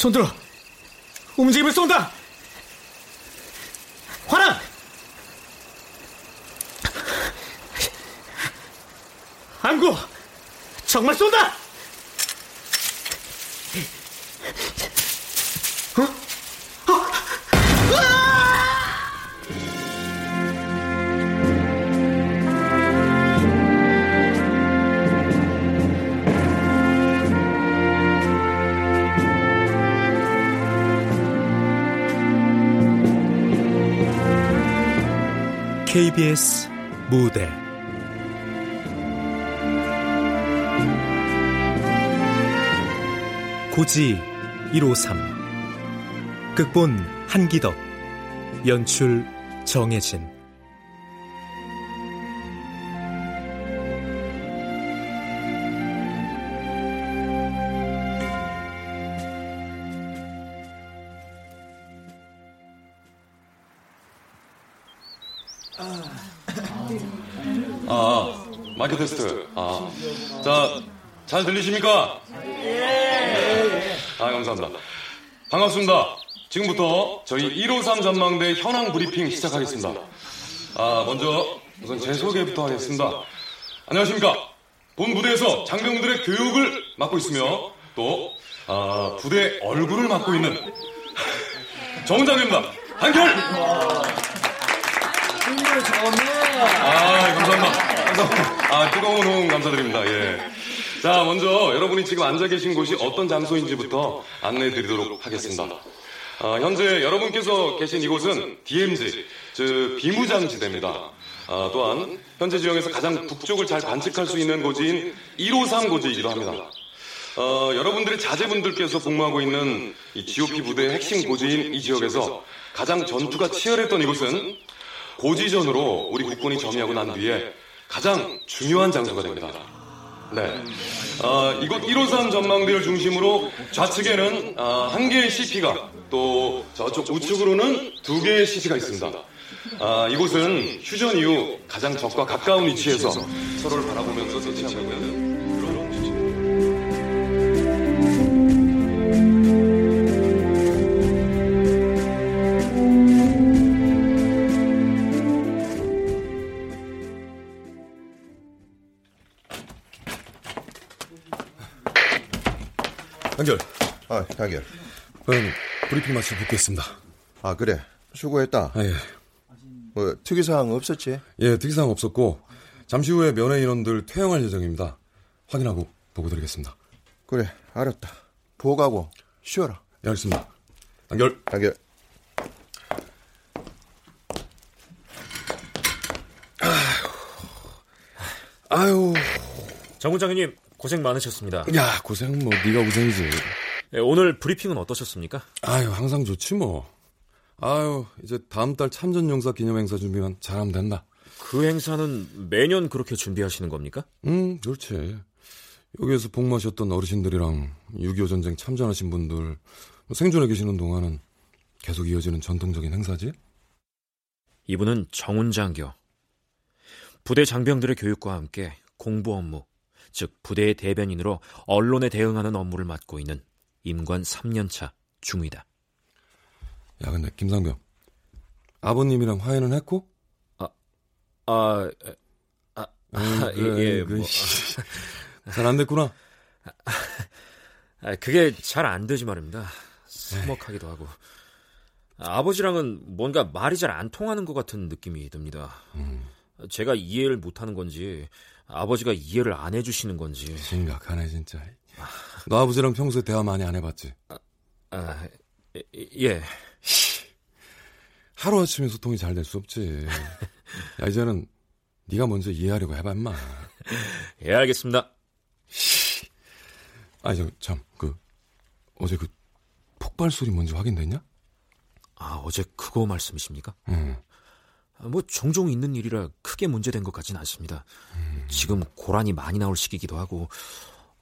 손들어. 움직임을 쏜다. 화랑! 안구! 정말 쏜다! KBS 무대 고지 153 극본 한기덕 연출 정혜진. 마이크 테스트. 자, 잘 들리십니까? 예. 감사합니다. 반갑습니다. 지금부터 저희 153 전망대 현황 브리핑 시작하겠습니다. 먼저 우선 제 소개부터 하겠습니다. 안녕하십니까? 본 부대에서 장병들의 교육을 맡고 있으며 또 부대 얼굴을 맡고 있는 정훈 장교입니다. 한결. 친구를 좋네. 감사합니다. 뜨거운 호응 감사드립니다. 예. 자, 먼저 여러분이 지금 앉아 계신 곳이 어떤 장소인지부터 안내해 드리도록 하겠습니다. 현재 여러분께서 계신 이곳은 DMZ, 즉 비무장지대입니다. 또한 현재 지형에서 가장 북쪽을 잘 관측할 수 있는 고지인 153 고지이기도 합니다. 여러분들의 자제분들께서 복무하고 있는 이 GOP 부대의 핵심 고지인 이 지역에서 가장 전투가 치열했던 이곳은 고지전으로 우리 국군이 점유하고 난 뒤에 가장 중요한 장소가 됩니다. 네, 이곳 153 전망대를 중심으로 좌측에는 한 개의 CP가, 또 저쪽 우측으로는 두 개의 CP가 있습니다. 이곳은 휴전 이후 가장 적과 가까운 위치에서 서로를 바라보면서 대치하고 있는. 한결. 한결. 회원님, 브리핑 마치고 복귀했습니다. 그래. 수고했다. 예. 뭐, 특이사항 없었지? 예, 특이사항 없었고, 잠시 후에 면회 인원들 퇴영할 예정입니다. 확인하고 보고 드리겠습니다. 그래, 알았다. 보고하고 쉬어라. 예, 알겠습니다. 한결. 한결. 아유. 정훈 장교님. 고생 많으셨습니다. 야, 고생 뭐 네가 고생이지. 네, 오늘 브리핑은 어떠셨습니까? 항상 좋지 뭐. 이제 다음 달 참전용사 기념행사 준비만 잘하면 된다. 그 행사는 매년 그렇게 준비하시는 겁니까? 그렇지. 여기에서 복무하셨던 어르신들이랑 6.25전쟁 참전하신 분들 생존해 계시는 동안은 계속 이어지는 전통적인 행사지. 이분은 정훈 장교. 부대 장병들의 교육과 함께 공부 업무, 즉 부대의 대변인으로 언론에 대응하는 업무를 맡고 있는 임관 3년차 중위다. 야, 근데 김상병, 아버님이랑 화해는 했고? 잘 안 됐구나. 그게 잘 안 되지 말입니다. 서먹하기도 하고. 아버지랑은 뭔가 말이 잘 안 통하는 것 같은 느낌이 듭니다. 제가 이해를 못하는 건지 아버지가 이해를 안 해주시는 건지. 심각하네 진짜. 너 아버지랑 평소에 대화 많이 안 해봤지? 예. 하루아침에 소통이 잘 될 수 없지. 야, 이제는 네가 먼저 이해하려고 해봐 인마. 예, 알겠습니다. 참, 어제 그 폭발 소리 뭔지 확인됐냐? 어제 그거 말씀이십니까? 뭐 종종 있는 일이라 크게 문제된 것 같진 않습니다. 지금 고란이 많이 나올 시기이기도 하고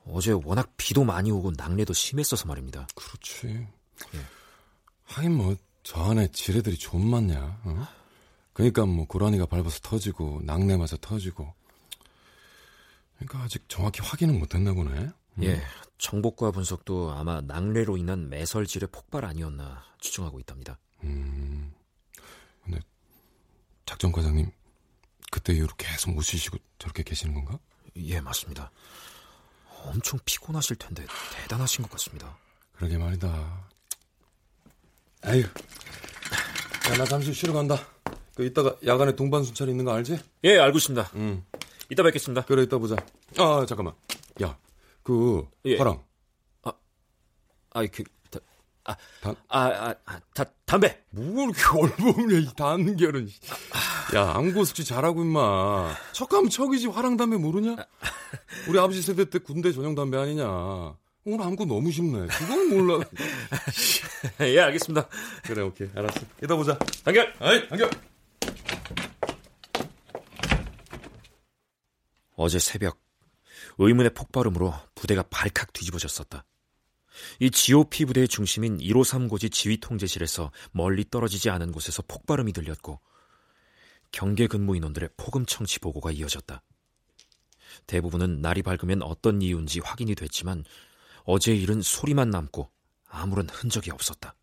어제 워낙 비도 많이 오고 낙뢰도 심했어서 말입니다. 그렇지. 예. 하긴 뭐 저 안에 지뢰들이 좀 많냐. 그러니까 뭐 고란이가 밟아서 터지고 낙뢰 맞아 터지고. 그러니까 아직 정확히 확인은 못했나 보네. 예, 정보과 분석도 아마 낙뢰로 인한 매설질의 폭발 아니었나 추정하고 있답니다. 근데 작전 과장님 그때 이후로 계속 웃으시고 저렇게 계시는 건가? 예, 맞습니다. 엄청 피곤하실 텐데 대단하신 것 같습니다. 그러게 말이다. 아유, 야, 나 잠시 쉬러 간다. 그 이따가 야간에 동반 순찰이 있는 거 알지? 예, 알고 있습니다. 이따 뵙겠습니다. 그래, 이따 보자. 아, 잠깐만. 야, 그 예. 화랑. 담배. 뭘 이렇게 얼버무려 이 단결은. 야, 안고숙씨 잘하고 임마. 척하면 척이지 화랑 담배 모르냐? 우리 아버지 세대 때 군대 전용 담배 아니냐? 오늘 안고 너무 쉽네. 그건 몰라. 예, 알겠습니다. 그래, 오케이. 알았어. 이따 보자. 단결! 아이, 단결! 어제 새벽, 의문의 폭발음으로 부대가 발칵 뒤집어졌었다. 이 GOP 부대의 중심인 153 고지 지휘통제실에서 멀리 떨어지지 않은 곳에서 폭발음이 들렸고, 경계 근무 인원들의 폭음 청취 보고가 이어졌다. 대부분은 날이 밝으면 어떤 이유인지 확인이 됐지만, 어제 일은 소리만 남고 아무런 흔적이 없었다.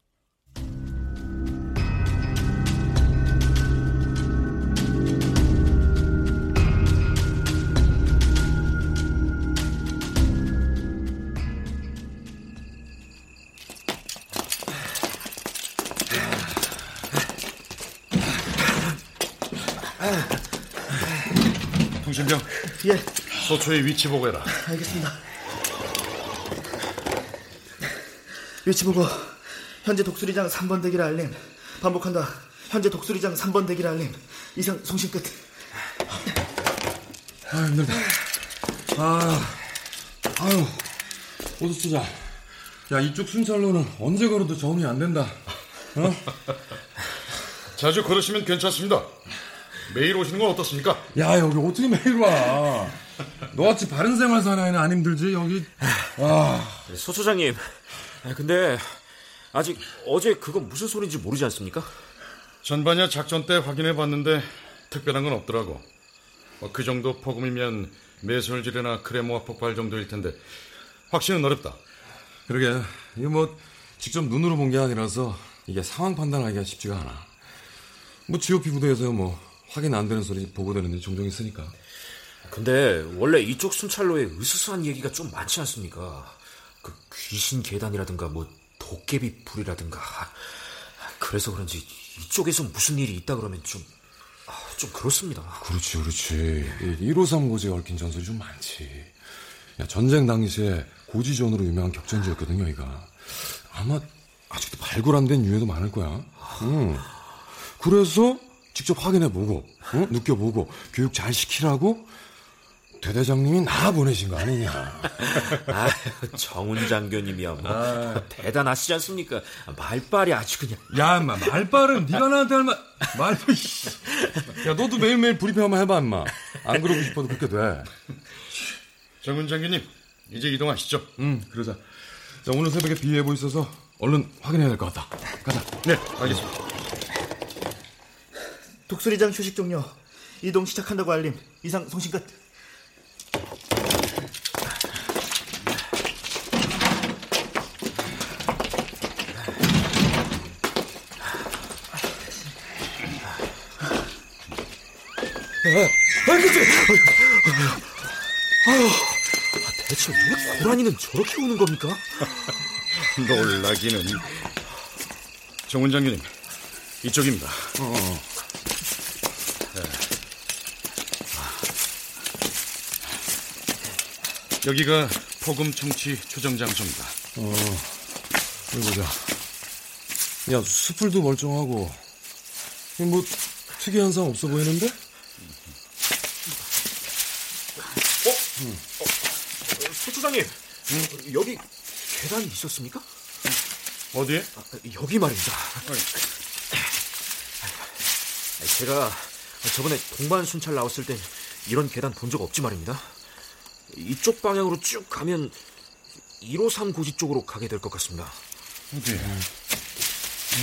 통신병, 예. 소초의 위치 보고해라. 알겠습니다. 위치보고, 현재 독수리장 3번 대기를 알림. 반복한다. 현재 독수리장 3번 대기를 알림. 이상 송신 끝. 아, 힘들다. 아유, 어디 쓰자. 야, 이쪽 순찰로는 언제 걸어도 정리 안 된다. 어? 자주 걸으시면 괜찮습니다. 매일 오시는 건 어떻습니까? 야, 여기 어떻게 매일 와. 너같이 바른 생활 사나이는 안 힘들지, 여기. 와. 소초장님. 아, 근데 아직 어제 그거 무슨 소리인지 모르지 않습니까? 전반야 작전 때 확인해봤는데 특별한 건 없더라고. 그 정도 폭음이면 매설질이나 크레모아 폭발 정도일 텐데 확신은 어렵다. 그러게, 이거 뭐 직접 눈으로 본 게 아니라서 이게 상황 판단하기가 쉽지가 않아. 뭐 GOP 부대에서 뭐 확인 안 되는 소리 보고되는 일이 종종 있으니까. 근데 원래 이쪽 순찰로에 으스스한 얘기가 좀 많지 않습니까? 그 귀신 계단이라든가 뭐 도깨비 불이라든가. 그래서 그런지 이쪽에서 무슨 일이 있다 그러면 좀 그렇습니다. 그렇지. 153 고지에 얽힌 전설이 좀 많지. 야, 전쟁 당시에 고지전으로 유명한 격전지였거든요, 여기가. 아마 아직도 발굴 안 된 유해도 많을 거야. 그래서 직접 확인해보고, 응? 느껴보고 교육 잘 시키라고 대대장님이 나 보내신 거 아니냐. 아유, 정훈 장교님이야 뭐. 대단하시지 않습니까? 말빨이 아주 그냥. 야, 인마, 말빨은 네가 나한테 할 말. 야, 너도 매일매일 브리핑 한번 해봐, 인마. 안 그러고 싶어도 그렇게 돼. 정훈 장교님, 이제 이동하시죠. 그러자. 자, 오늘 새벽에 비 예보 있어서 얼른 확인해야 될 것 같다. 가자. 네, 알겠습니다. 독수리장 휴식 종료. 이동 시작한다고 알림. 이상 송신 끝. 아유, 대체 왜 고라니는 저렇게 우는 겁니까? 놀라기는. 정훈 장교님, 이쪽입니다. 네. 여기가 폭음 청취 추정 장소입니다. 여기 보자. 야, 숯불도 멀쩡하고 뭐 특이한 사항 없어 보이는데? 소초장님, 여기 계단이 있었습니까? 어디에? 여기 말입니다. 제가 저번에 동반 순찰 나왔을 땐 이런 계단 본 적 없지 말입니다. 이쪽 방향으로 쭉 가면 153 고지 쪽으로 가게 될 것 같습니다. 어디?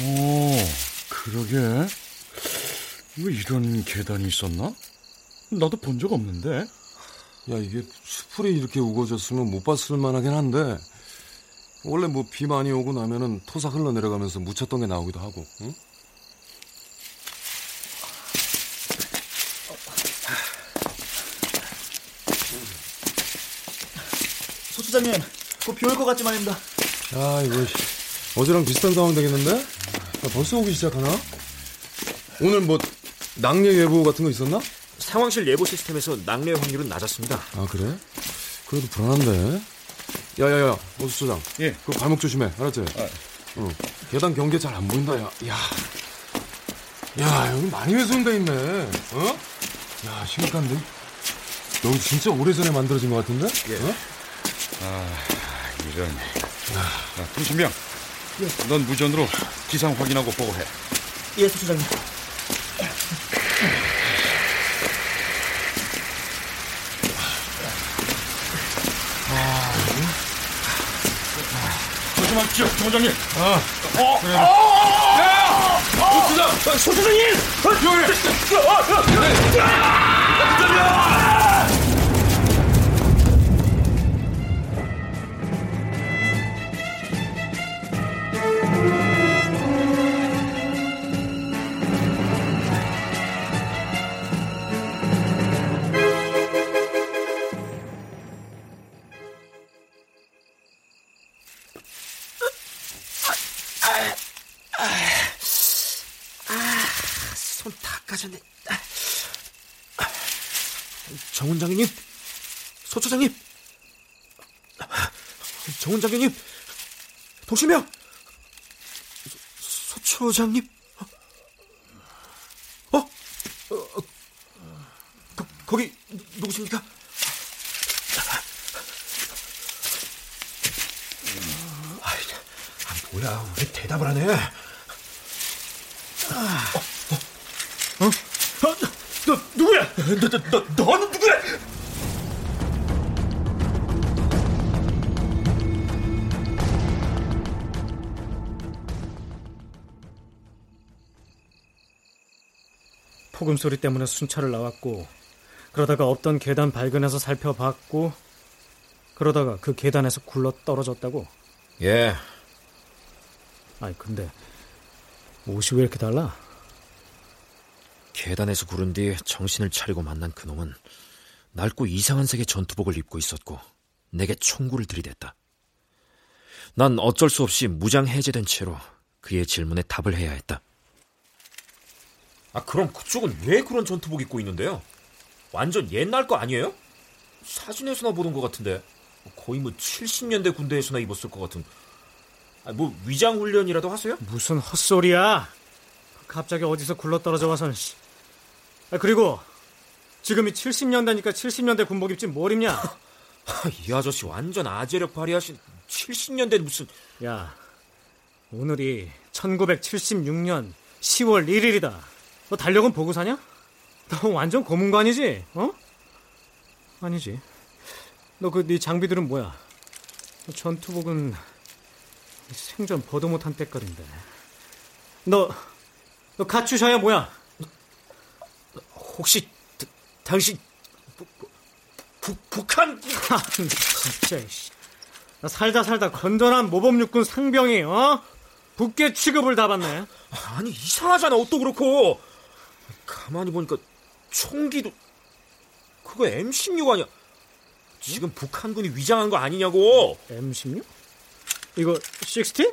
오, 그러게. 왜 이런 계단이 있었나? 나도 본 적 없는데. 야, 이게 수풀이 이렇게 우거졌으면 못 봤을 만하긴 한데 원래 뭐 비 많이 오고 나면은 토사 흘러내려가면서 묻혔던 게 나오기도 하고. 응? 소초장님, 곧 비 올 것 같지 말입니다. 아, 이거 어제랑 비슷한 상황 되겠는데? 야, 벌써 오기 시작하나? 오늘 뭐 낙뢰 예보 같은 거 있었나? 상황실 예보 시스템에서 낙뢰 확률은 낮았습니다. 아, 그래? 그래도 불안한데. 야야야, 소초장. 예. 그 발목 조심해. 알았지? 아. 어. 계단 경계 잘 안 보인다. 야. 야, 여기 많이 훼손돼 있네. 어? 야, 심각한데. 여기 진짜 오래전에 만들어진 것 같은데? 예. 어? 아, 이런. 아, 김신명. 예. 넌 무전으로 기상 확인하고 보고해. 예, 소초장님. 조심하십시오, 정원장님. 아, 그래. 야! 소초장! 소초장님! 정훈 장교님, 소초장님, 정훈 장교님, 도시명, 소초장님, 거기 누구십니까? 아, 뭐야, 왜 대답을 안 해? 너는 누구야? 폭음 소리 때문에 순찰을 나왔고, 그러다가 없던 계단 발견해서 살펴봤고, 그러다가 그 계단에서 굴러 떨어졌다고. 예. 아니 근데 옷이 왜 이렇게 달라? 계단에서 구른 뒤 정신을 차리고 만난 그놈은 낡고 이상한 색의 전투복을 입고 있었고 내게 총구를 들이댔다. 난 어쩔 수 없이 무장 해제된 채로 그의 질문에 답을 해야 했다. 아, 그럼 그쪽은 왜 그런 전투복 입고 있는데요? 완전 옛날 거 아니에요? 사진에서나 보던 것 같은데 거의 뭐 70년대 군대에서나 입었을 것 같은. 아, 뭐 위장 훈련이라도 하세요? 무슨 헛소리야. 갑자기 어디서 굴러떨어져 와서는. 아, 그리고 지금이 70년대니까 70년대 군복 입지 뭘 입냐. 이 아저씨 완전 아재력 발휘하신. 70년대 무슨. 야, 오늘이 1976년 10월 1일이다. 너 달력은 보고 사냐? 너 완전 고문관이지? 어? 아니지. 너 그 네 장비들은 뭐야? 전투복은 생전 보도 못한 때깔인데. 너 가추샤야 뭐야? 혹시 당신 북한? 진짜 나 살다 건전한 모범육군 상병이 어? 북괴 취급을 다 받네. 아니 이상하잖아. 옷도 그렇고 가만히 보니까 총기도 그거 M16 아니야? 지금 북한군이 위장한 거 아니냐고. M16? 이거 60?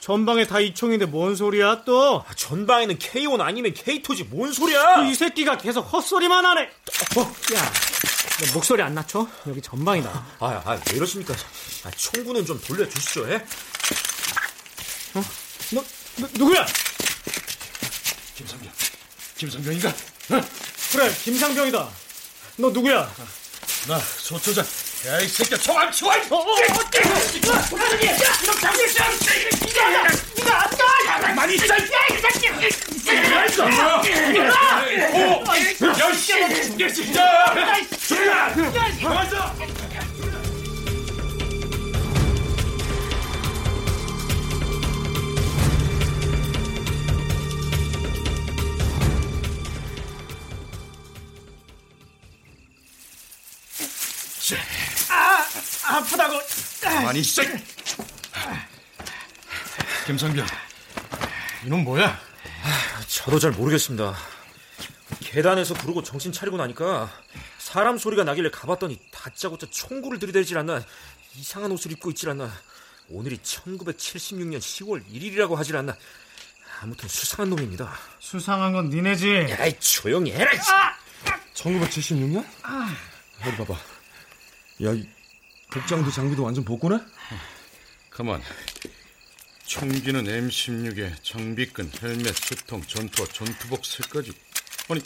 전방에 다 이 총인데 뭔 소리야 또? 아, 전방에는 K1 아니면 K2지 뭔 소리야? 이 새끼가 계속 헛소리만 하네. 야, 너 목소리 안 낮춰? 여기 전방이다. 왜 이러십니까? 아, 총구는 좀 돌려주시죠. 예? 어? 너 누구야? 김상병인가? 어? 그래, 김상병이다. 너 누구야? 나 소초장. 야, 이 새끼야, 총 안 치워! 씨. 아, 아프다고. 많이 씨. 김상병, 이놈 뭐야? 저도 잘 모르겠습니다. 계단에서 부르고 정신 차리고 나니까 사람 소리가 나길래 가봤더니 다짜고짜 총구를 들이대질 않나, 이상한 옷을 입고 있질 않나, 오늘이 1976년 10월 1일이라고 하질 않나. 아무튼 수상한 놈입니다. 수상한 건 니네지. 야이, 조용히 해라. 아! 1976년? 아. 어디 봐봐. 야, 이 복장도 장비도 완전 복구네? 가만. 총기는 M16에 장비끈, 헬멧, 수통, 전투화, 전투복 색까지. 아니,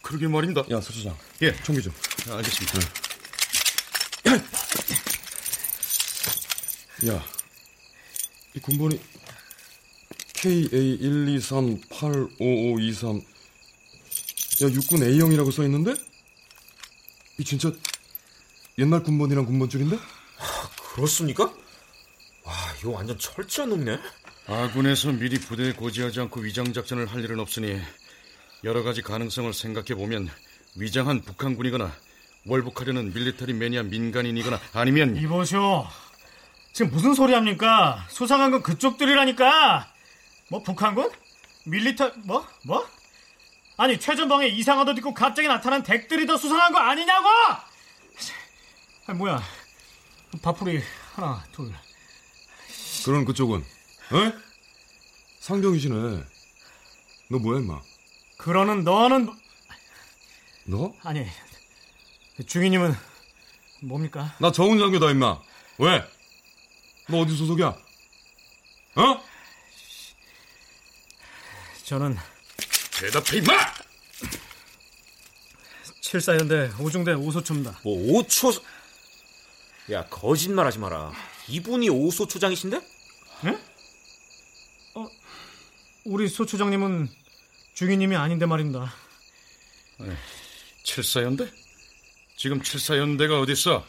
그러게 말입니다. 야, 소초장. 예, 총기 좀. 아, 알겠습니다. 야, 이 군번이 KA123-85523. 야, 육군 A형이라고 써있는데? 이 진짜 옛날 군번이랑 군번줄인데? 아, 그렇습니까? 와, 이거 완전 철저한 놈이네. 아군에서 미리 부대에 고지하지 않고 위장작전을 할 일은 없으니 여러 가지 가능성을 생각해보면 위장한 북한군이거나 월북하려는 밀리터리 매니아 민간인이거나 아니면... 이보시오, 지금 무슨 소리 합니까? 수상한 건 그쪽들이라니까. 뭐 북한군? 밀리터... 뭐? 아니, 최전방에 이상한 옷 입고 갑자기 나타난 덱들이 더 수상한 거 아니냐고! 아니, 뭐야. 밥풀이 하나, 둘. 그럼 그쪽은? 에? 상병이시네. 너 뭐야, 임마? 그러는 너는... 너? 아니, 중위님은 뭡니까? 나 정훈 장교다, 임마. 왜? 너 어디 소속이야? 어? 저는... 대답해, 임마! 칠사연대 오중대 오소초입니다. 뭐 오초... 야, 거짓말하지 마라. 이분이 오소초장이신데? 응? 우리 소초장님은 중위님이 아닌데 말입니다. 칠사연대? 지금 칠사연대가 어딨어?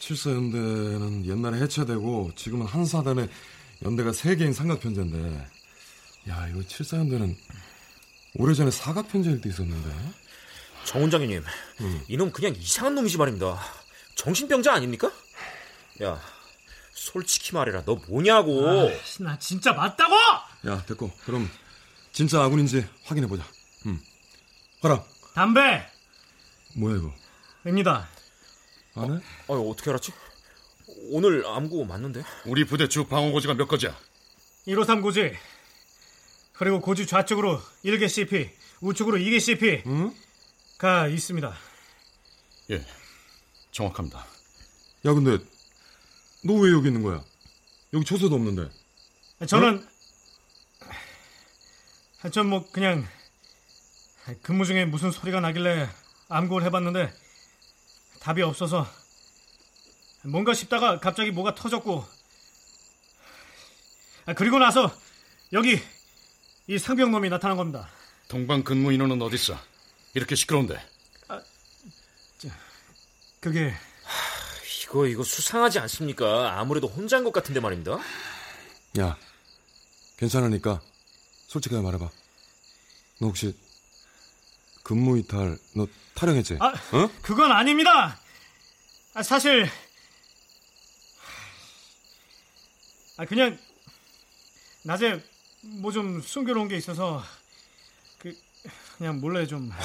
칠사연대는 옛날에 해체되고 지금은 한 사단에 연대가 3개인 삼각편제인데, 야, 이거 칠사연대는 오래전에 사각편제일 때 있었는데. 정훈 장교님, 이놈 그냥 이상한 놈이지 말입니다. 정신병자 아닙니까? 야, 솔직히 말해라. 너 뭐냐고. 아이씨, 나 진짜 맞다고. 야, 됐고. 그럼 진짜 아군인지 확인해보자. 화랑. 담배. 뭐야 이거? 입니다. 안 해? 어떻게 알았지? 오늘 암고 맞는데? 우리 부대 주 방어고지가 몇 거지야? 153 고지. 그리고 고지 좌측으로 1개 CP, 우측으로 2개 CP 가 있습니다. 예, 정확합니다. 야, 근데 너 왜 여기 있는 거야? 여기 초소도 없는데. 저는 전 뭐 그냥 근무 중에 무슨 소리가 나길래 암고를 해봤는데 답이 없어서 뭔가 싶다가 갑자기 뭐가 터졌고, 그리고 나서 여기 이 상병놈이 나타난 겁니다. 동방 근무 인원은 어디 있어? 이렇게 시끄러운데. 그게 이거 수상하지 않습니까? 아무래도 혼자인 것 같은데 말입니다. 야, 괜찮으니까 솔직하게 말해봐. 너 혹시 근무 이탈, 너 탈영했지? 어? 그건 아닙니다. 사실 그냥 낮에 뭐 좀 숨겨놓은 게 있어서 그냥 몰래 좀. 와,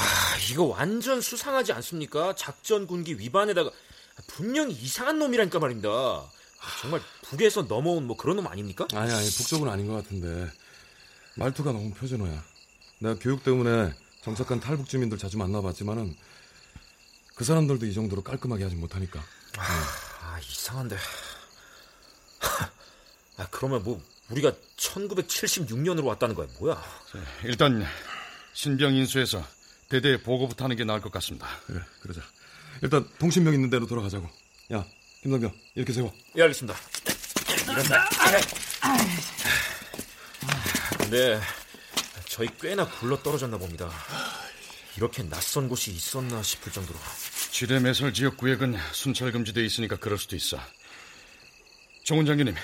이거 완전 수상하지 않습니까? 작전 군기 위반에다가 분명히 이상한 놈이라니까 말입니다. 정말 북에서 넘어온 뭐 그런 놈 아닙니까? 아니 북쪽은 아닌 것 같은데 말투가 너무 표준어야. 내가 교육 때문에 정착한 탈북 주민들 자주 만나봤지만은 그 사람들도 이 정도로 깔끔하게 하지 못하니까. 이상한데. 그러면 뭐 우리가 1976년으로 왔다는 거야, 뭐야? 일단 신병 인수해서 대대에 보고부터 하는 게 나을 것 같습니다. 그래, 그러자. 일단 통신병 있는 대로 돌아가자고. 야, 김상병, 이렇게 세워. 예, 알겠습니다. 이런다. 근데 저희 꽤나 굴러떨어졌나 봅니다. 이렇게 낯선 곳이 있었나 싶을 정도로. 지뢰 매설 지역 구역은 순찰 금지돼 있으니까 그럴 수도 있어. 정훈 장교님,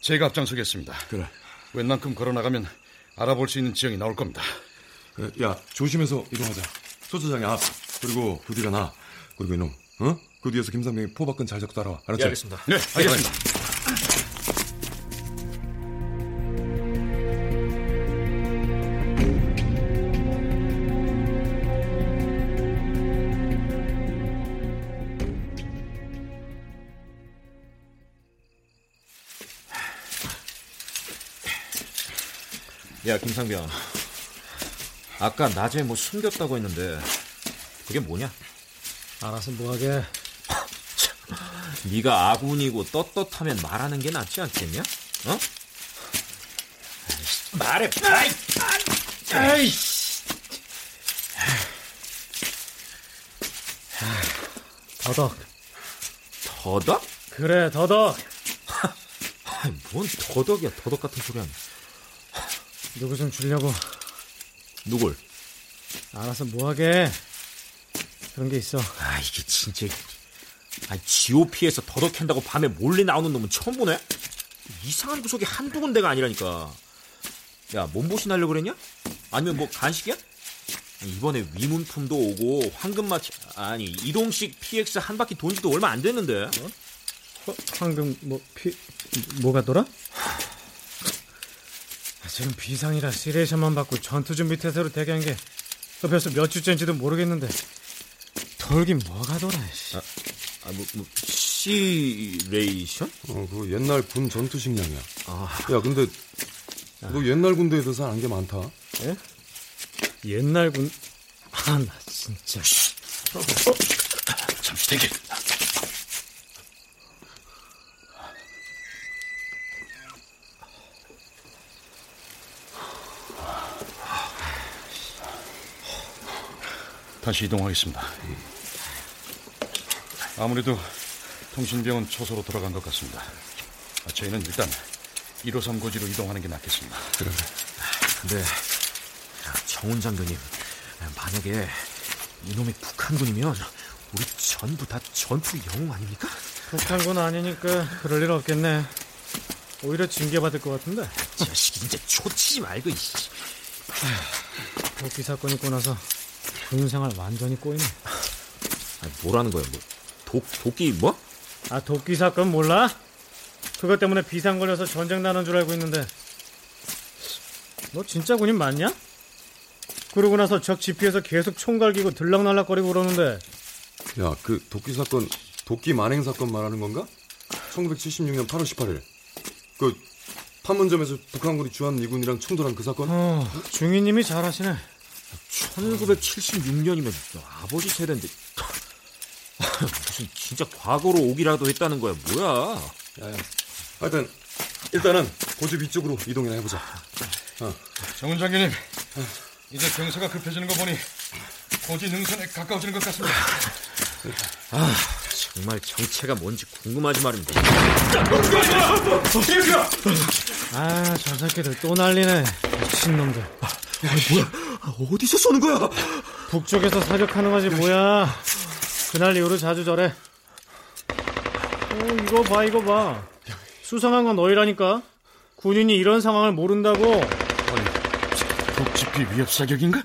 제가 앞장서겠습니다. 그래. 웬만큼 걸어나가면 알아볼 수 있는 지형이 나올 겁니다. 그래, 야, 조심해서 이동하자. 소초장이 앞, 그리고 부디가 나, 그리고 이놈, 그 뒤에서 김상병이 포박근 잘 잡고 따라와. 알았죠? 예, 알겠습니다. 네, 알겠습니다. 야, 김상병. 아까 낮에 뭐 숨겼다고 했는데 그게 뭐냐? 알아서 뭐하게. 네가 아군이고 떳떳하면 말하는 게 낫지 않겠냐? 어? 말해. 아이씨. 더덕. 더덕? 그래, 더덕. 뭔 더덕이야, 더덕 같은 소리 하네. 누구 좀 주려고. 누굴? 알아서 뭐하게. 그런 게 있어. 아, 이게 진짜. 아, GOP에서 더덕 캔다고 밤에 몰래 나오는 놈은 처음 보네. 이상한 구석이 한두 군데가 아니라니까. 야, 몸보신 하려고 그랬냐? 아니면 뭐 간식이야? 이번에 위문품도 오고 황금마치, 아니 이동식 PX 한 바퀴 돈지도 얼마 안 됐는데. 어? 황금 뭐 피 뭐가더라? 지금 비상이라 시레이션만 받고 전투준비 태세로 대기한 게 벌써 몇 주째인지도 모르겠는데 덜긴 뭐가더라. 뭐 시레이션? 그거 옛날 군 전투 식량이야. 야, 근데 너 옛날 군대에서 산 게 많다. 예? 옛날 군? 아, 나 진짜. 잠시 대기. 다시 이동하겠습니다. 아무래도 통신병은 초소로 돌아간 것 같습니다. 저희는 일단 153 고지로 이동하는 게 낫겠습니다. 그러네. 근데 정훈 장교님, 만약에 이놈이 북한군이면 우리 전부 다 전투 영웅 아닙니까? 북한군 아니니까 그럴 일 없겠네. 오히려 징계받을 것 같은데. 자식이 진짜 초치지 말고. 도끼 사건 있고 나서 군생활 완전히 꼬이네. 아니, 뭐라는 거야? 뭐 도끼 뭐? 아, 도끼 사건 몰라? 그것 때문에 비상 걸려서 전쟁 나는 줄 알고 있는데 너 진짜 군인 맞냐? 그러고 나서 적 지피에서 계속 총갈기고 들락날락거리고 그러는데. 야, 그 도끼 사건, 도끼 만행 사건 말하는 건가? 1976년 8월 18일 그 판문점에서 북한군이 주한 미군이랑 충돌한 그 사건? 중위님이 잘하시네. 1976년이면 아버지 세대인데 무슨 진짜 과거로 오기라도 했다는 거야 뭐야. 야야, 하여튼 일단은 고지 위쪽으로 이동이나 해보자. 정훈 장교님, 이제 경사가 급해지는 거 보니 고지 능선에 가까워지는 것 같습니다. 아, 정말 정체가 뭔지 궁금하지 말입니다. 아, 저 새끼들 또 난리네. 미친놈들. 야, 뭐야? 어디서 쏘는 거야? 북쪽에서 사격하는 거지 뭐야. 그날 이후로 자주 저래. 이거 봐, 이거 봐. 수상한 건 너희라니까. 군인이 이런 상황을 모른다고. 아니, 북지피 위협 사격인가?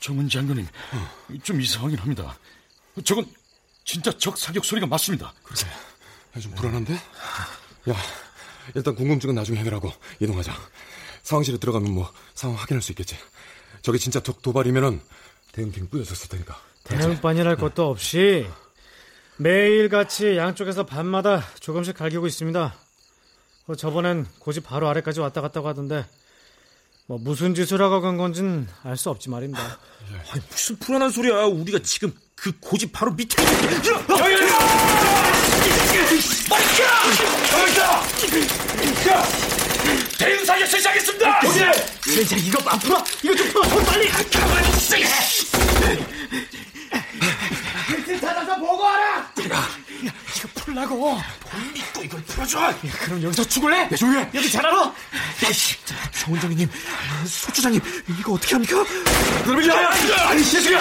정은 장군님, 좀 이상하긴 합니다. 저건 진짜 적 사격 소리가 맞습니다. 그래, 좀 불안한데? 야, 일단 궁금증은 나중에 해결하고 이동하자. 상황실에 들어가면 뭐 상황 확인할 수 있겠지. 저게 진짜 도발이면은 대응팀 뿌려졌을 테니까. 대응반이랄 것도 없이 매일같이 양쪽에서 밤마다 조금씩 갈기고 있습니다. 저번엔 고지 바로 아래까지 왔다 갔다고 하던데 뭐 무슨 짓을 하고 간 건진 알 수 없지 말입니다. 아니, 무슨 불안한 소리야. 우리가 지금 그 고지 바로 밑에. 대응 사격 시작하겠습니다. 자, 이거 앞으로, 이거 좀 풀어, 빨리. 가만히 있어. 밑에 찾아서 보고하라. 이거 풀라고. 뭘 믿고 이걸 풀어줘. 야, 그럼 여기서 죽을래? 야, 조용히 해. 여기 잘 알아. 정훈 장교님, 소초장님, 이거 어떻게 합니까? 그러면 아니, 예수야.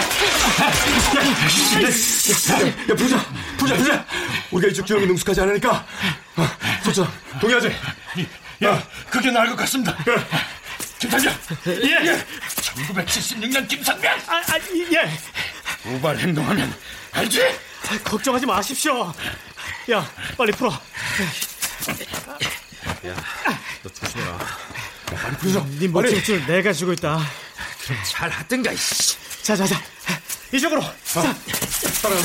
야, 부자. 우리가 이쪽 지역이 능숙하지 않으니까. 소초장, 동의하지? 예, 그게 나을 것 같습니다. 김상병. 예. 1976년 김상병. 예. 우발 행동하면 알지? 걱정하지 마십시오. 야, 빨리 풀어. 야, 너 조심해라. 빨리 풀어. 네 멋질 줄 내가 지고 있다. 그럼 잘 하든가. 자, 이쪽으로. 자, 따라와.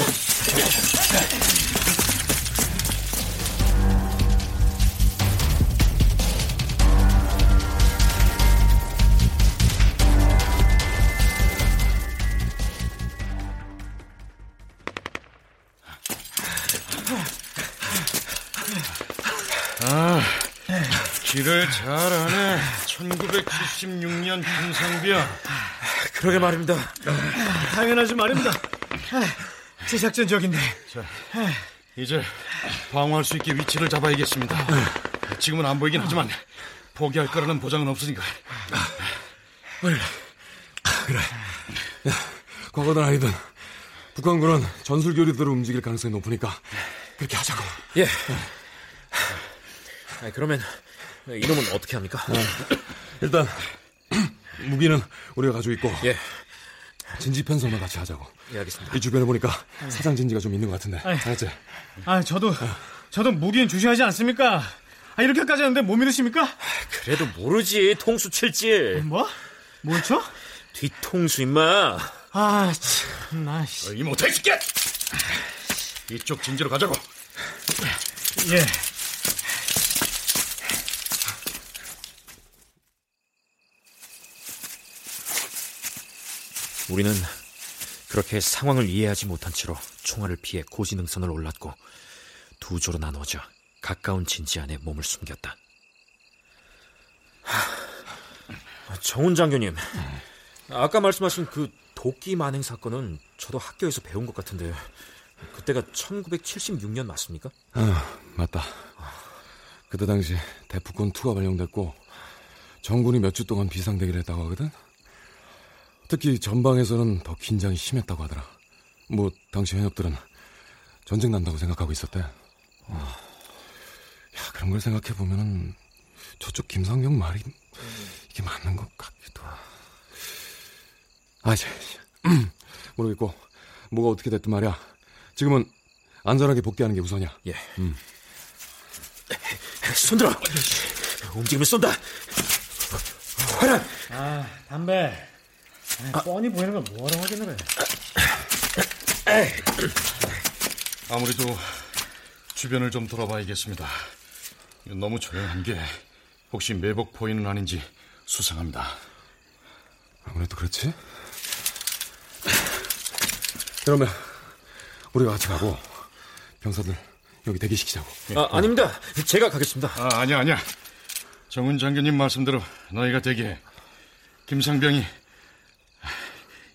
길을 잘하네. 1976년 김상비야. 그러게 말입니다. 당연하지 말입니다. 제 작전적인데. 자, 이제 방어할 수 있게 위치를 잡아야겠습니다. 지금은 안 보이긴 하지만 포기할 거라는 보장은 없으니까. 그래. 과거든 아니든 북한군은 전술교리대로 움직일 가능성이 높으니까 그렇게 하자고. 예. 그러면 이놈은 어떻게 합니까? 일단 무기는 우리가 가지고 있고, 예, 진지 편성만 같이 하자고. 예, 알겠습니다. 이 주변에 보니까 사장 진지가 좀 있는 것 같은데. 알았지? 저도 무기는 주시하지 않습니까? 이렇게까지 하는데 못 믿으십니까? 그래도 모르지. 통수 칠지. 뭐? 뭘 쳐? 뒤통수 임마. 참나. 이 못해 새끼야. 이쪽 진지로 가자고. 예. 우리는 그렇게 상황을 이해하지 못한 채로 총알을 피해 고지능선을 올랐고, 두 조로 나누어져 가까운 진지 안에 몸을 숨겼다. 정훈 장교님, 아까 말씀하신 그 도끼 만행 사건은 저도 학교에서 배운 것 같은데, 그때가 1976년 맞습니까? 맞다. 그때 당시 데프콘 2가 발령됐고 정군이 몇 주 동안 비상대기를 했다고 하거든? 특히 전방에서는 더 긴장이 심했다고 하더라. 뭐 당시 현역들은 전쟁 난다고 생각하고 있었대. 그런 걸 생각해보면 저쪽 김상경 말이 이게 맞는 것 같기도. 모르겠고 뭐가 어떻게 됐든 말이야. 지금은 안전하게 복귀하는 게 우선이야. 예. 손들어. 움직이면 쏜다. 화랑. 담배. 뻔히 보이는 걸 뭐하러 확인을 해. 아무래도 주변을 좀 돌아봐야겠습니다. 너무 조용한 게 혹시 매복 포인은 아닌지 수상합니다. 아무래도 그렇지? 그러면 우리가 같이 가고 병사들 여기 대기시키자고. 아닙니다. 제가 가겠습니다. 아니야. 정훈 장교님 말씀대로 너희가 대기해. 김상병이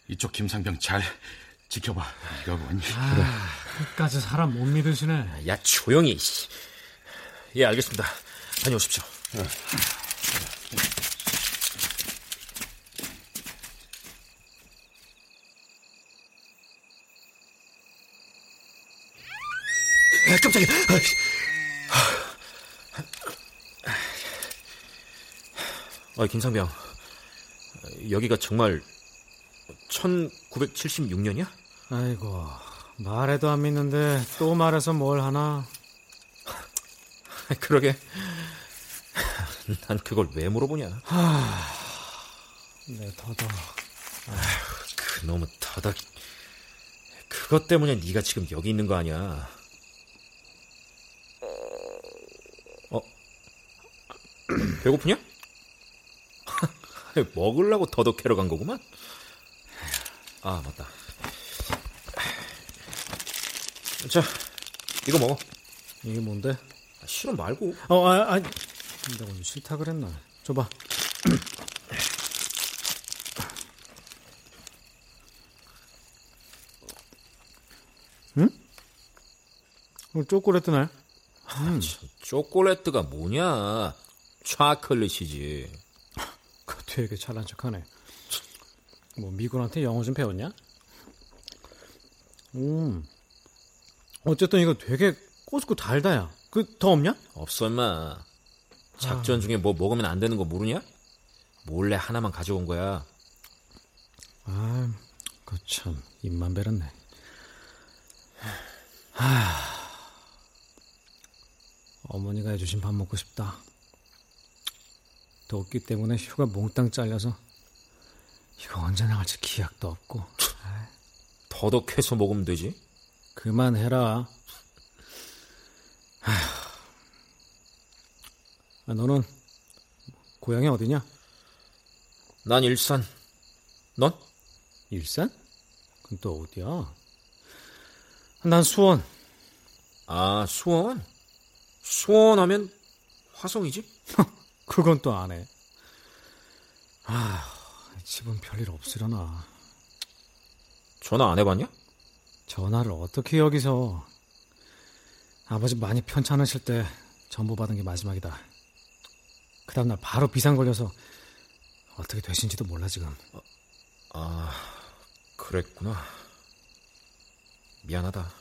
이쪽 김상병 잘 지켜봐. 그래. 끝까지 사람 못 믿으시네. 야, 조용히. 예, 알겠습니다. 다녀오십시오. 네. 깜짝이야. 김상병, 여기가 정말 1976년이야? 아이고, 말해도 안 믿는데 또 말해서 뭘 하나. 그러게, 난 그걸 왜 물어보냐. 내 더덕. 그놈의 더덕. 그것 때문에 네가 지금 여기 있는 거 아니야. 배고프냐? 먹으려고 더덕 캐러 간 거구만. 맞다. 자, 이거 먹어. 이게 뭔데? 싫어 말고. 아니. 내가 오늘 싫다 그랬나? 줘봐. 응? 오늘 초콜릿 날. 초콜릿가 뭐냐? 초콜릿이지. 그 되게 잘난 척하네. 뭐 미군한테 영어 좀 배웠냐? 어쨌든 이거 되게 꼬스고 달다야. 그 더 없냐? 없어 인마. 작전 중에 뭐 먹으면 안 되는 거 모르냐? 몰래 하나만 가져온 거야. 그 참 입만 베렸네. 어머니가 해주신 밥 먹고 싶다. 덥기 때문에 휴가 몽땅 잘려서 이거 언제 나갈지 기약도 없고. 더덕해서 먹으면 되지. 그만해라. 아, 너는 고향이 어디냐? 난 일산. 넌? 일산? 그럼 또 어디야? 난 수원. 아, 수원? 수원 하면 화성이지? 그건 또 안 해. 아, 집은 별일 없으려나. 전화 안 해봤냐? 전화를 어떻게 여기서. 아버지 많이 편찮으실 때 전보 받은 게 마지막이다. 그 다음날 바로 비상 걸려서 어떻게 되신지도 몰라 지금. 아, 그랬구나. 미안하다.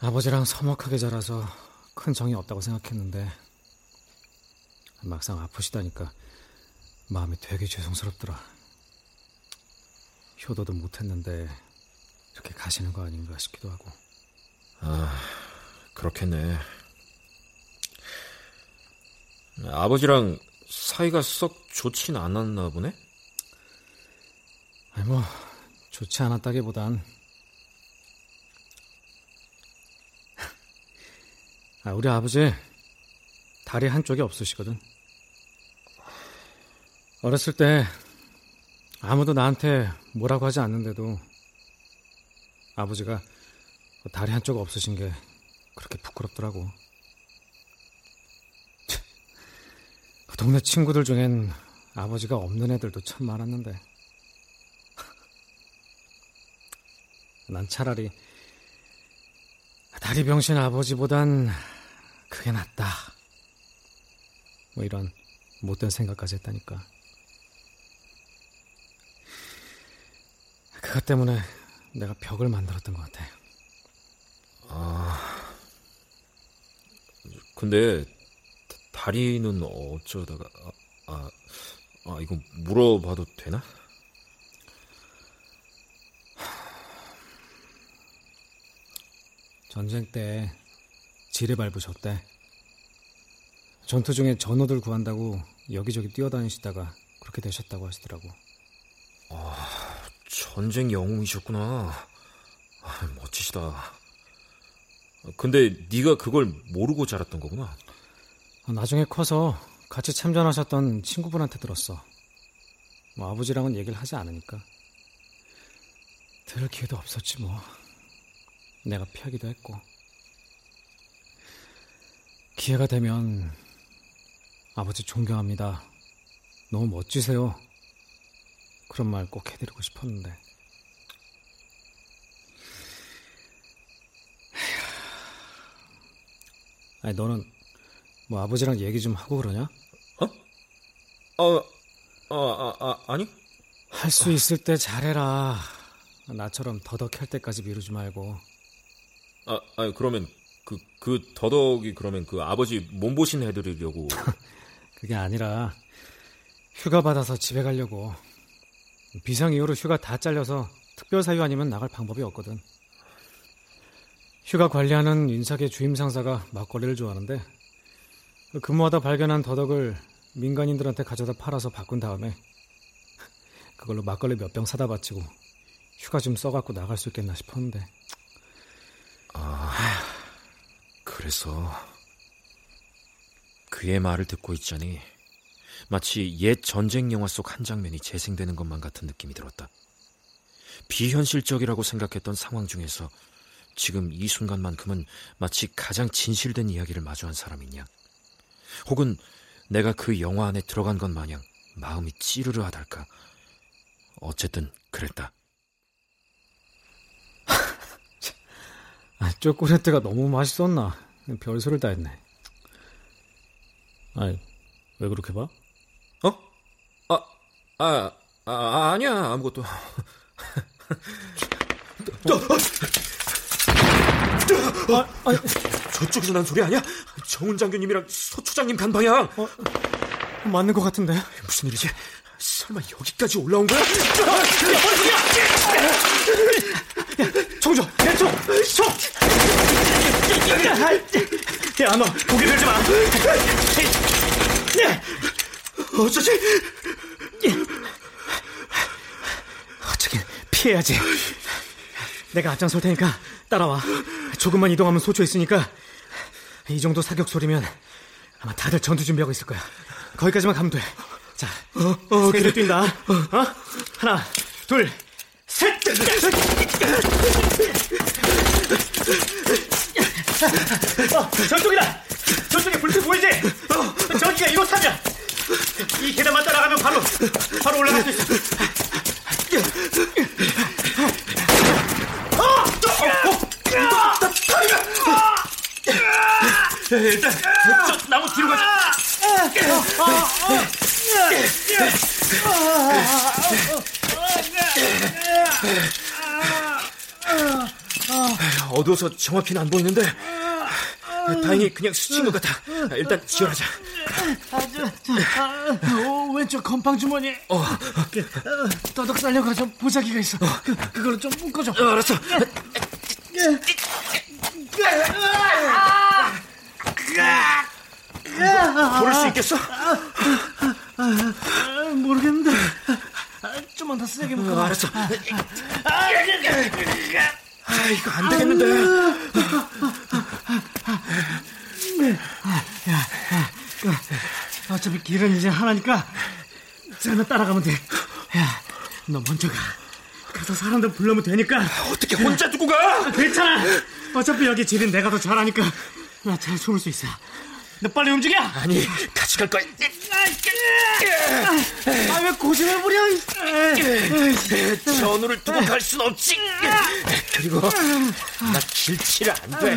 아버지랑 서먹하게 자라서 큰 정이 없다고 생각했는데 막상 아프시다니까 마음이 되게 죄송스럽더라. 효도도 못했는데 이렇게 가시는 거 아닌가 싶기도 하고. 아, 그렇겠네. 아버지랑 사이가 썩 좋진 않았나 보네? 아니 뭐 좋지 않았다기보단. 아, 우리 아버지 다리 한쪽이 없으시거든. 어렸을 때 아무도 나한테 뭐라고 하지 않는데도 아버지가 다리 한쪽 없으신 게 그렇게 부끄럽더라고. 그 동네 친구들 중엔 아버지가 없는 애들도 참 많았는데 난 차라리 다리 병신 아버지보단 그게 낫다 뭐 이런 못된 생각까지 했다니까. 그것 때문에 내가 벽을 만들었던 것 같아. 아, 근데 다리는 어쩌다가. 이거 물어봐도 되나? 전쟁 때 지뢰발부 줬대. 전투 중에 전우들 구한다고 여기저기 뛰어다니시다가 그렇게 되셨다고 하시더라고. 아, 전쟁 영웅이셨구나. 아, 멋지시다. 근데 네가 그걸 모르고 자랐던 거구나. 나중에 커서 같이 참전하셨던 친구분한테 들었어. 뭐 아버지랑은 얘기를 하지 않으니까 들을 기회도 없었지 뭐. 내가 피하기도 했고. 기회가 되면 아버지 존경합니다, 너무 멋지세요, 그런 말 꼭 해드리고 싶었는데. 아니, 너는 뭐 아버지랑 얘기 좀 하고 그러냐? 아니? 할 수 있을 때 잘해라. 나처럼 더덕할 때까지 미루지 말고. 아, 그러면 그 더덕이 그러면 그 아버지 몸보신 해드리려고. 그게 아니라 휴가 받아서 집에 가려고. 비상 이후로 휴가 다 잘려서 특별 사유 아니면 나갈 방법이 없거든. 휴가 관리하는 인사계 주임 상사가 막걸리를 좋아하는데 근무하다 발견한 더덕을 민간인들한테 가져다 팔아서 바꾼 다음에 그걸로 막걸리 몇 병 사다 바치고 휴가 좀 써갖고 나갈 수 있겠나 싶었는데. 아, 그래서 그의 말을 듣고 있자니 마치 옛 전쟁 영화 속 한 장면이 재생되는 것만 같은 느낌이 들었다. 비현실적이라고 생각했던 상황 중에서 지금 이 순간만큼은 마치 가장 진실된 이야기를 마주한 사람이냐, 혹은 내가 그 영화 안에 들어간 것 마냥 마음이 찌르르하달까. 어쨌든 그랬다. 초콜릿가 너무 맛있었나? 별소리를 다 했네. 아니, 왜 그렇게 봐? 어? 아니야, 아무것도. 저쪽에서 난 소리 아니야? 정훈 장교님이랑 소초장님 간 방향. 맞는 것 같은데. 무슨 일이지? 설마 여기까지 올라온 거야? 정조, 대초, 속! 야, 너 고개 들지 마. 어쩌지? 어쩌긴 피해야지. 내가 앞장설 테니까 따라와. 조금만 이동하면 소초에 있으니까. 이 정도 사격 소리면 아마 다들 전투 준비하고 있을 거야. 거기까지만 가면 돼. 자, 그래 뛴다. 하나, 둘, 셋. 저쪽이다. 저쪽에 불빛 보이지? 저기가 이곳 산이야. 이 계단만 따라가면 바로 올라갈 수 있어. 일단 저 나무 뒤로 가자. 어두워서 정확히는 안 보이는데 다행히 그냥 스친 것 같아. 일단 지혈하자. 왼쪽 건방 주머니. 더덕 살려가서 보자기가 있어. 그걸로 좀 묶어줘. 알았어. 걸을 수 있겠어? 모르겠는데 좀만 더 세게 묶어. 알았어. 이거 안 되겠는데. 어차피 길은 이제 하나니까 쟤만 따라가면 돼. 야, 너 먼저 가. 가서 사람들 불러면 되니까. 어떻게 혼자 두고 가? 괜찮아. 어차피 여기 집인 내가 더 잘하니까 나 잘 숨을 수 있어. 너 빨리 움직여. 아니, 같이 갈 거야. 왜 고집을 부려. 전우를 두고 갈 순 없지. 그리고 나 길치를 안 돼.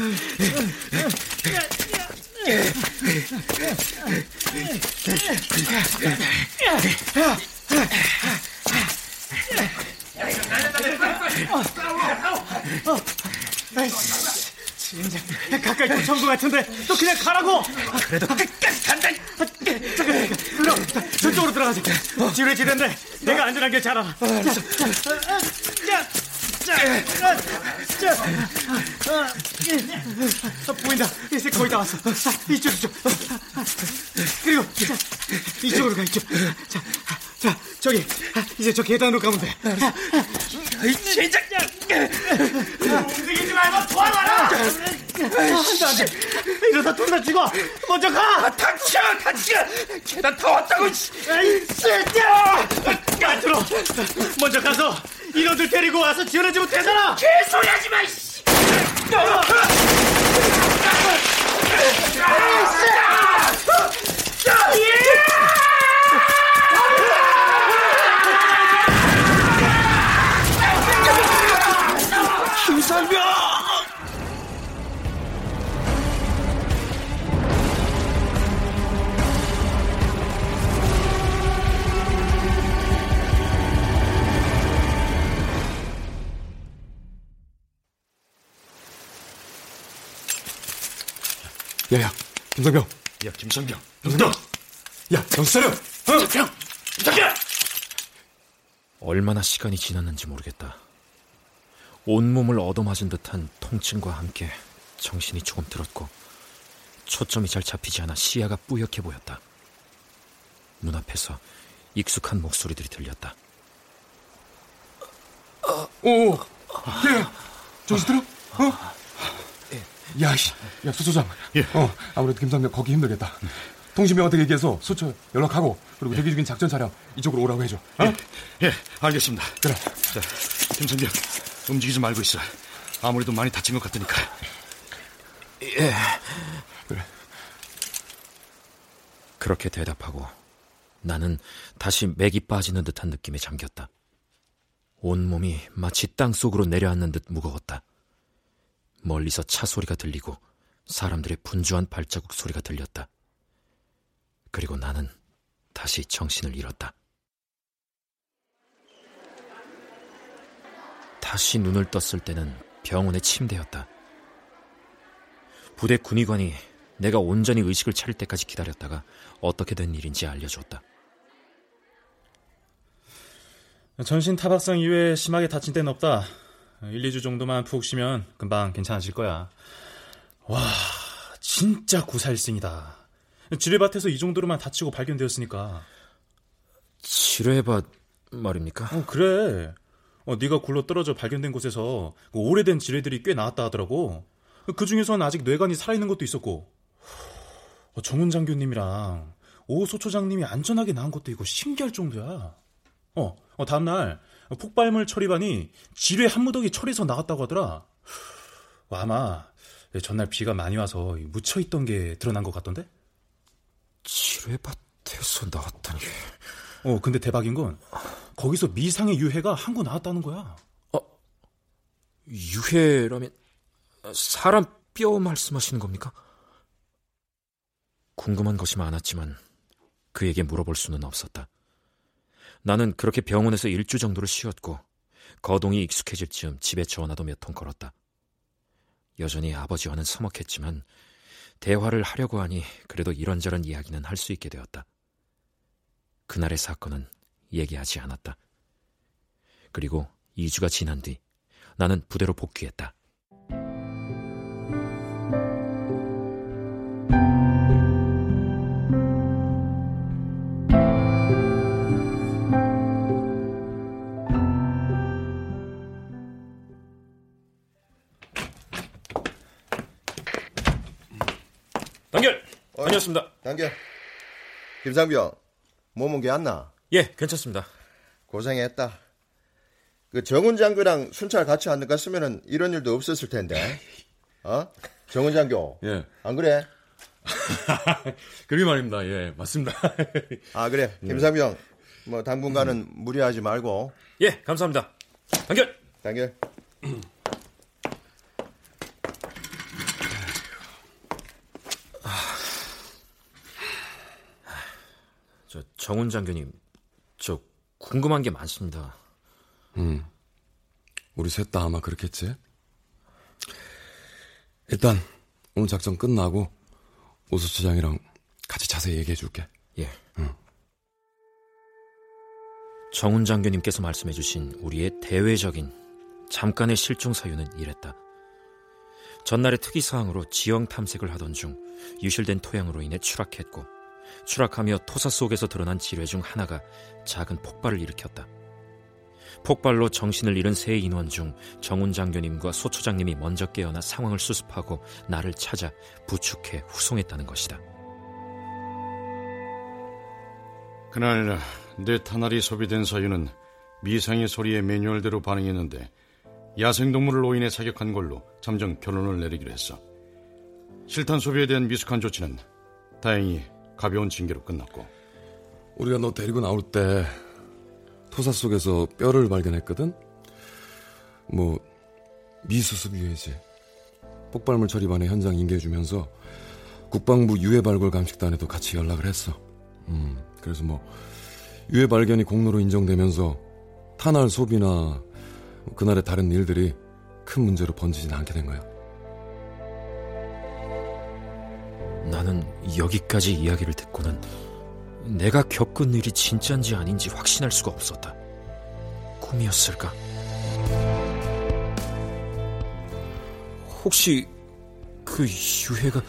진짜 가까이 도청구 같은데 또 그냥 가라고. 그래도 간다. 그럼 저쪽으로 들어가자. 지뢰지대인데 내가 안전한 게 잘 알아. 보인다. 이제 거의 다 왔어. 이쪽. 그리고 이쪽으로 가. 이쪽. 자, 저기 이제 저 계단으로 가면 돼. 진짜. 움직이지 말고 도와봐라. 안돼. 이러다 둘 다 죽어. 먼저 가. 닥쳐. 계단 다 왔다고. 안 들어. 먼저 가서 인원들 데리고 와서 지원하지 못하잖아. 개소리하지 마. 김상병! 야야, 김상병. 야, 김상병. 영상. 야, 경찰이야. 야. 얼마나 시간이 지났는지 모르겠다. 온몸을 얻어맞은 듯한 통증과 함께 정신이 조금 들었고 초점이 잘 잡히지 않아 시야가 뿌옇게 보였다. 눈앞에서 익숙한 목소리들이 들렸다. 오, 예, 정신 들어? 야, 소초장. 예. 아무래도 김상병 거기 힘들겠다. 통신병한테 얘기해서 소초 연락하고 그리고 대기 중인 작전 차량 이쪽으로 오라고 해줘. 예, 알겠습니다. 그래. 자, 김상병. 움직이지 말고 있어. 아무래도 많이 다친 것 같으니까. 예. 그래. 그렇게 대답하고 나는 다시 맥이 빠지는 듯한 느낌에 잠겼다. 온몸이 마치 땅속으로 내려앉는 듯 무거웠다. 멀리서 차 소리가 들리고 사람들의 분주한 발자국 소리가 들렸다. 그리고 나는 다시 정신을 잃었다. 다시 눈을 떴을 때는 병원의 침대였다. 부대 군의관이 내가 온전히 의식을 차릴 때까지 기다렸다가 어떻게 된 일인지 알려주었다. 전신 타박상 이외에 심하게 다친 데는 없다. 1, 2주 정도만 푹 쉬면 금방 괜찮아질 거야. 와, 진짜 구사일생이다. 지뢰밭에서 이 정도로만 다치고 발견되었으니까. 지뢰밭 말입니까? 그래. 네가 굴러 떨어져 발견된 곳에서 오래된 지뢰들이 꽤 나왔다 하더라고. 그중에선 아직 뇌관이 살아있는 것도 있었고. 정훈 장교님이랑 오 소초장님이 안전하게 나온 것도 있고 신기할 정도야. 다음날 폭발물 처리반이 지뢰 한 무더기 처리해서 나갔다고 하더라. 아마 전날 비가 많이 와서 묻혀있던 게 드러난 것 같던데? 지뢰밭에서 나왔다니. 근데 대박인 건 거기서 미상의 유해가 한 구 나왔다는 거야. 유해라면 사람 뼈 말씀하시는 겁니까? 궁금한 것이 많았지만 그에게 물어볼 수는 없었다. 나는 그렇게 병원에서 1주 정도를 쉬었고 거동이 익숙해질 즈음 집에 전화도 몇 통 걸었다. 여전히 아버지와는 서먹했지만 대화를 하려고 하니 그래도 이런저런 이야기는 할 수 있게 되었다. 그날의 사건은 얘기하지 않았다. 그리고 2주가 지난 뒤 나는 부대로 복귀했다. 단결! 다녀왔습니다. 단결. 김상병, 몸은 괜찮나? 예, 괜찮습니다. 고생했다. 그 정훈 장교랑 순찰 같이 안 갔으면 이런 일도 없었을 텐데. 정훈 장교. 예. 안 그래? 그러게 말입니다. 예, 맞습니다. 아, 그래. 김상병, 당분간은 무리하지 말고. 예, 감사합니다. 단결! 단결. 저 정훈 장교님, 저 궁금한 게 많습니다. 우리 셋 다 아마 그렇겠지? 일단 오늘 작전 끝나고 오수처장이랑 같이 자세히 얘기해 줄게. 예. 정훈 장교님께서 말씀해 주신 우리의 대외적인 잠깐의 실종 사유는 이랬다. 전날의 특이사항으로 지형 탐색을 하던 중 유실된 토양으로 인해 추락했고, 추락하며 토사 속에서 드러난 지뢰 중 하나가 작은 폭발을 일으켰다. 폭발로 정신을 잃은 세 인원 중 정훈 장교님과 소초장님이 먼저 깨어나 상황을 수습하고 나를 찾아 부축해 후송했다는 것이다. 그날 내 탄알이 소비된 사유는 미상의 소리에 매뉴얼대로 반응했는데 야생동물로 인해 사격한 걸로 잠정 결론을 내리기로 했어. 실탄 소비에 대한 미숙한 조치는 다행히 가벼운 징계로 끝났고, 우리가 너 데리고 나올 때 토사 속에서 뼈를 발견했거든? 미수습 유해지, 폭발물 처리반에 현장 인계해주면서 국방부 유해 발굴 감식단에도 같이 연락을 했어. 그래서 유해 발견이 공로로 인정되면서 탄알 소비나 그날의 다른 일들이 큰 문제로 번지진 않게 된 거야. 나는 여기까지 이야기를 듣고는 내가 겪은 일이 진짜인지 아닌지 확신할 수가 없었다. 꿈이었을까? 혹시 그 유해가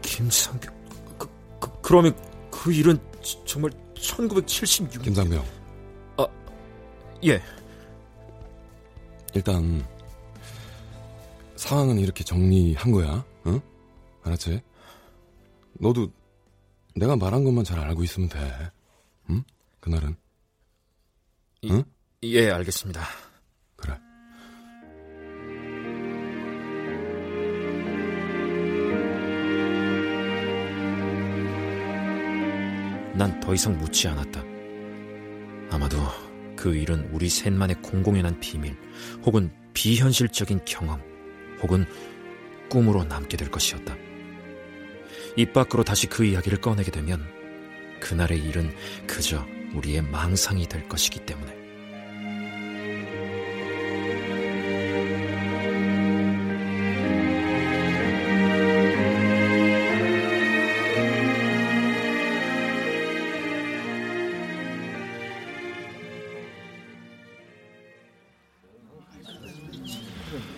김상병... 그러면 그 일은 정말 1976... 김상병. 아, 예. 일단 상황은 이렇게 정리한 거야, 응? 알았지? 너도 내가 말한 것만 잘 알고 있으면 돼. 응? 그날은. 응? 예, 알겠습니다. 그래. 난 더 이상 묻지 않았다. 아마도 그 일은 우리 셋만의 공공연한 비밀, 혹은 비현실적인 경험, 혹은 꿈으로 남게 될 것이었다. 입 밖으로 다시 그 이야기를 꺼내게 되면 그날의 일은 그저 우리의 망상이 될 것이기 때문에.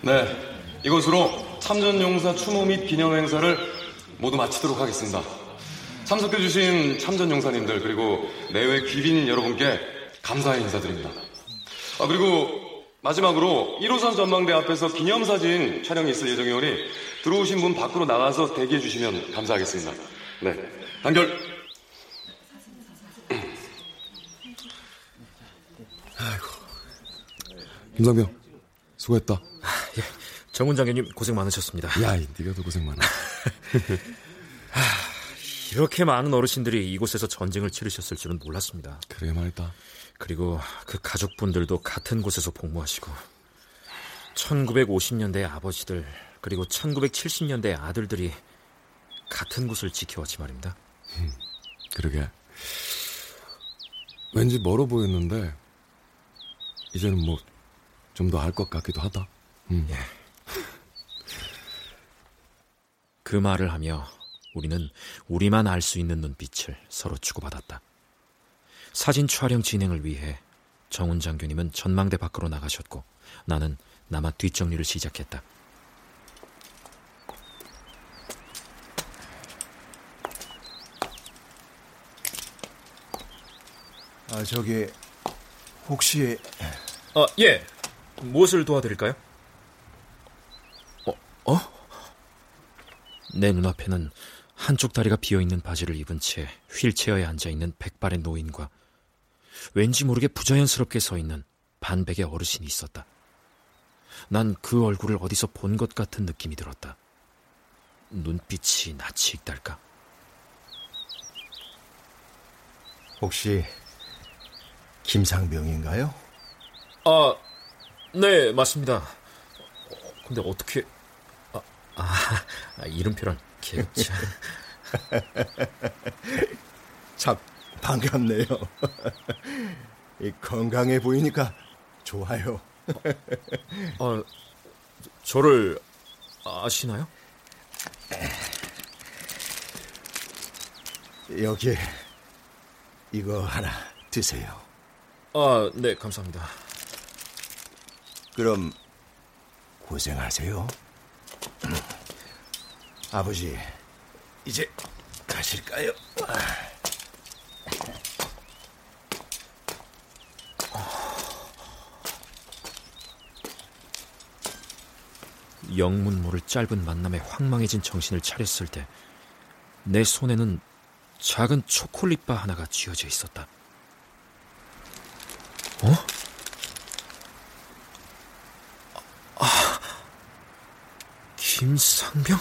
네, 이것으로 참전용사 추모 및 기념행사를 모두 마치도록 하겠습니다. 참석해주신 참전용사님들 그리고 내외 귀빈인 여러분께 감사의 인사드립니다. 아, 그리고 마지막으로 1호선 전망대 앞에서 기념사진 촬영이 있을 예정이오니 들어오신 분 밖으로 나가서 대기해 주시면 감사하겠습니다. 네, 단결. 아이고, 김상병 수고했다. 아, 예. 정훈 장교님 고생 많으셨습니다. 야, 네가 더 고생 많아. 아, 이렇게 많은 어르신들이 이곳에서 전쟁을 치르셨을 줄은 몰랐습니다. 그러게 말했다. 그리고 그 가족분들도 같은 곳에서 복무하시고 1950년대의 아버지들 그리고 1970년대의 아들들이 같은 곳을 지켜왔지 말입니다. 그러게 왠지 멀어 보였는데 이제는 뭐 좀 더 알 것 같기도 하다. 예. 그 말을 하며 우리는 우리만 알 수 있는 눈빛을 서로 주고받았다. 사진 촬영 진행을 위해 정훈 장교님은 전망대 밖으로 나가셨고 나는 남아 뒷정리를 시작했다. 아, 저기 혹시... 아, 예! 무엇을 도와드릴까요? 어? 내 눈앞에는 한쪽 다리가 비어있는 바지를 입은 채 휠체어에 앉아있는 백발의 노인과 왠지 모르게 부자연스럽게 서 있는 반백의 어르신이 있었다. 난 그 얼굴을 어디서 본 것 같은 느낌이 들었다. 눈빛이 낯이 익달까? 혹시 김상병인가요? 아, 네, 맞습니다. 근데 어떻게... 이름표랑 개그차... 참... 반갑네요. 건강해 보이니까 좋아요. 저를 아시나요? 여기 이거 하나 드세요. 아, 네, 감사합니다. 그럼 고생하세요. 아버지, 이제 가실까요? 영문 모를 짧은 만남에 황망해진 정신을 차렸을 때 내 손에는 작은 초콜릿바 하나가 쥐어져 있었다. 어? 김상병?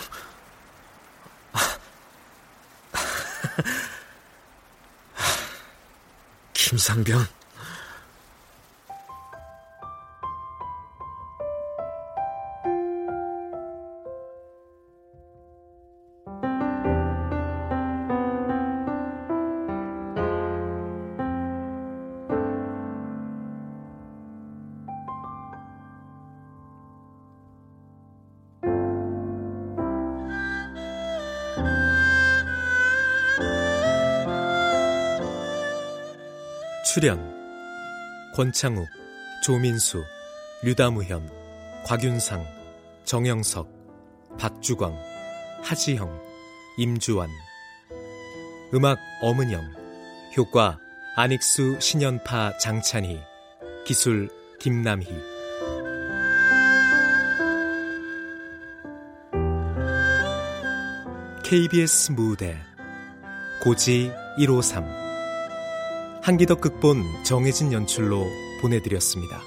김상병. 출연 권창욱, 조민수, 류다무현, 곽윤상, 정영석, 박주광, 하지형, 임주환. 음악 엄은영, 효과 아닉수 신연파 장찬희, 기술 김남희. KBS 무대 고지 153 한기덕 극본 정혜진 연출로 보내드렸습니다.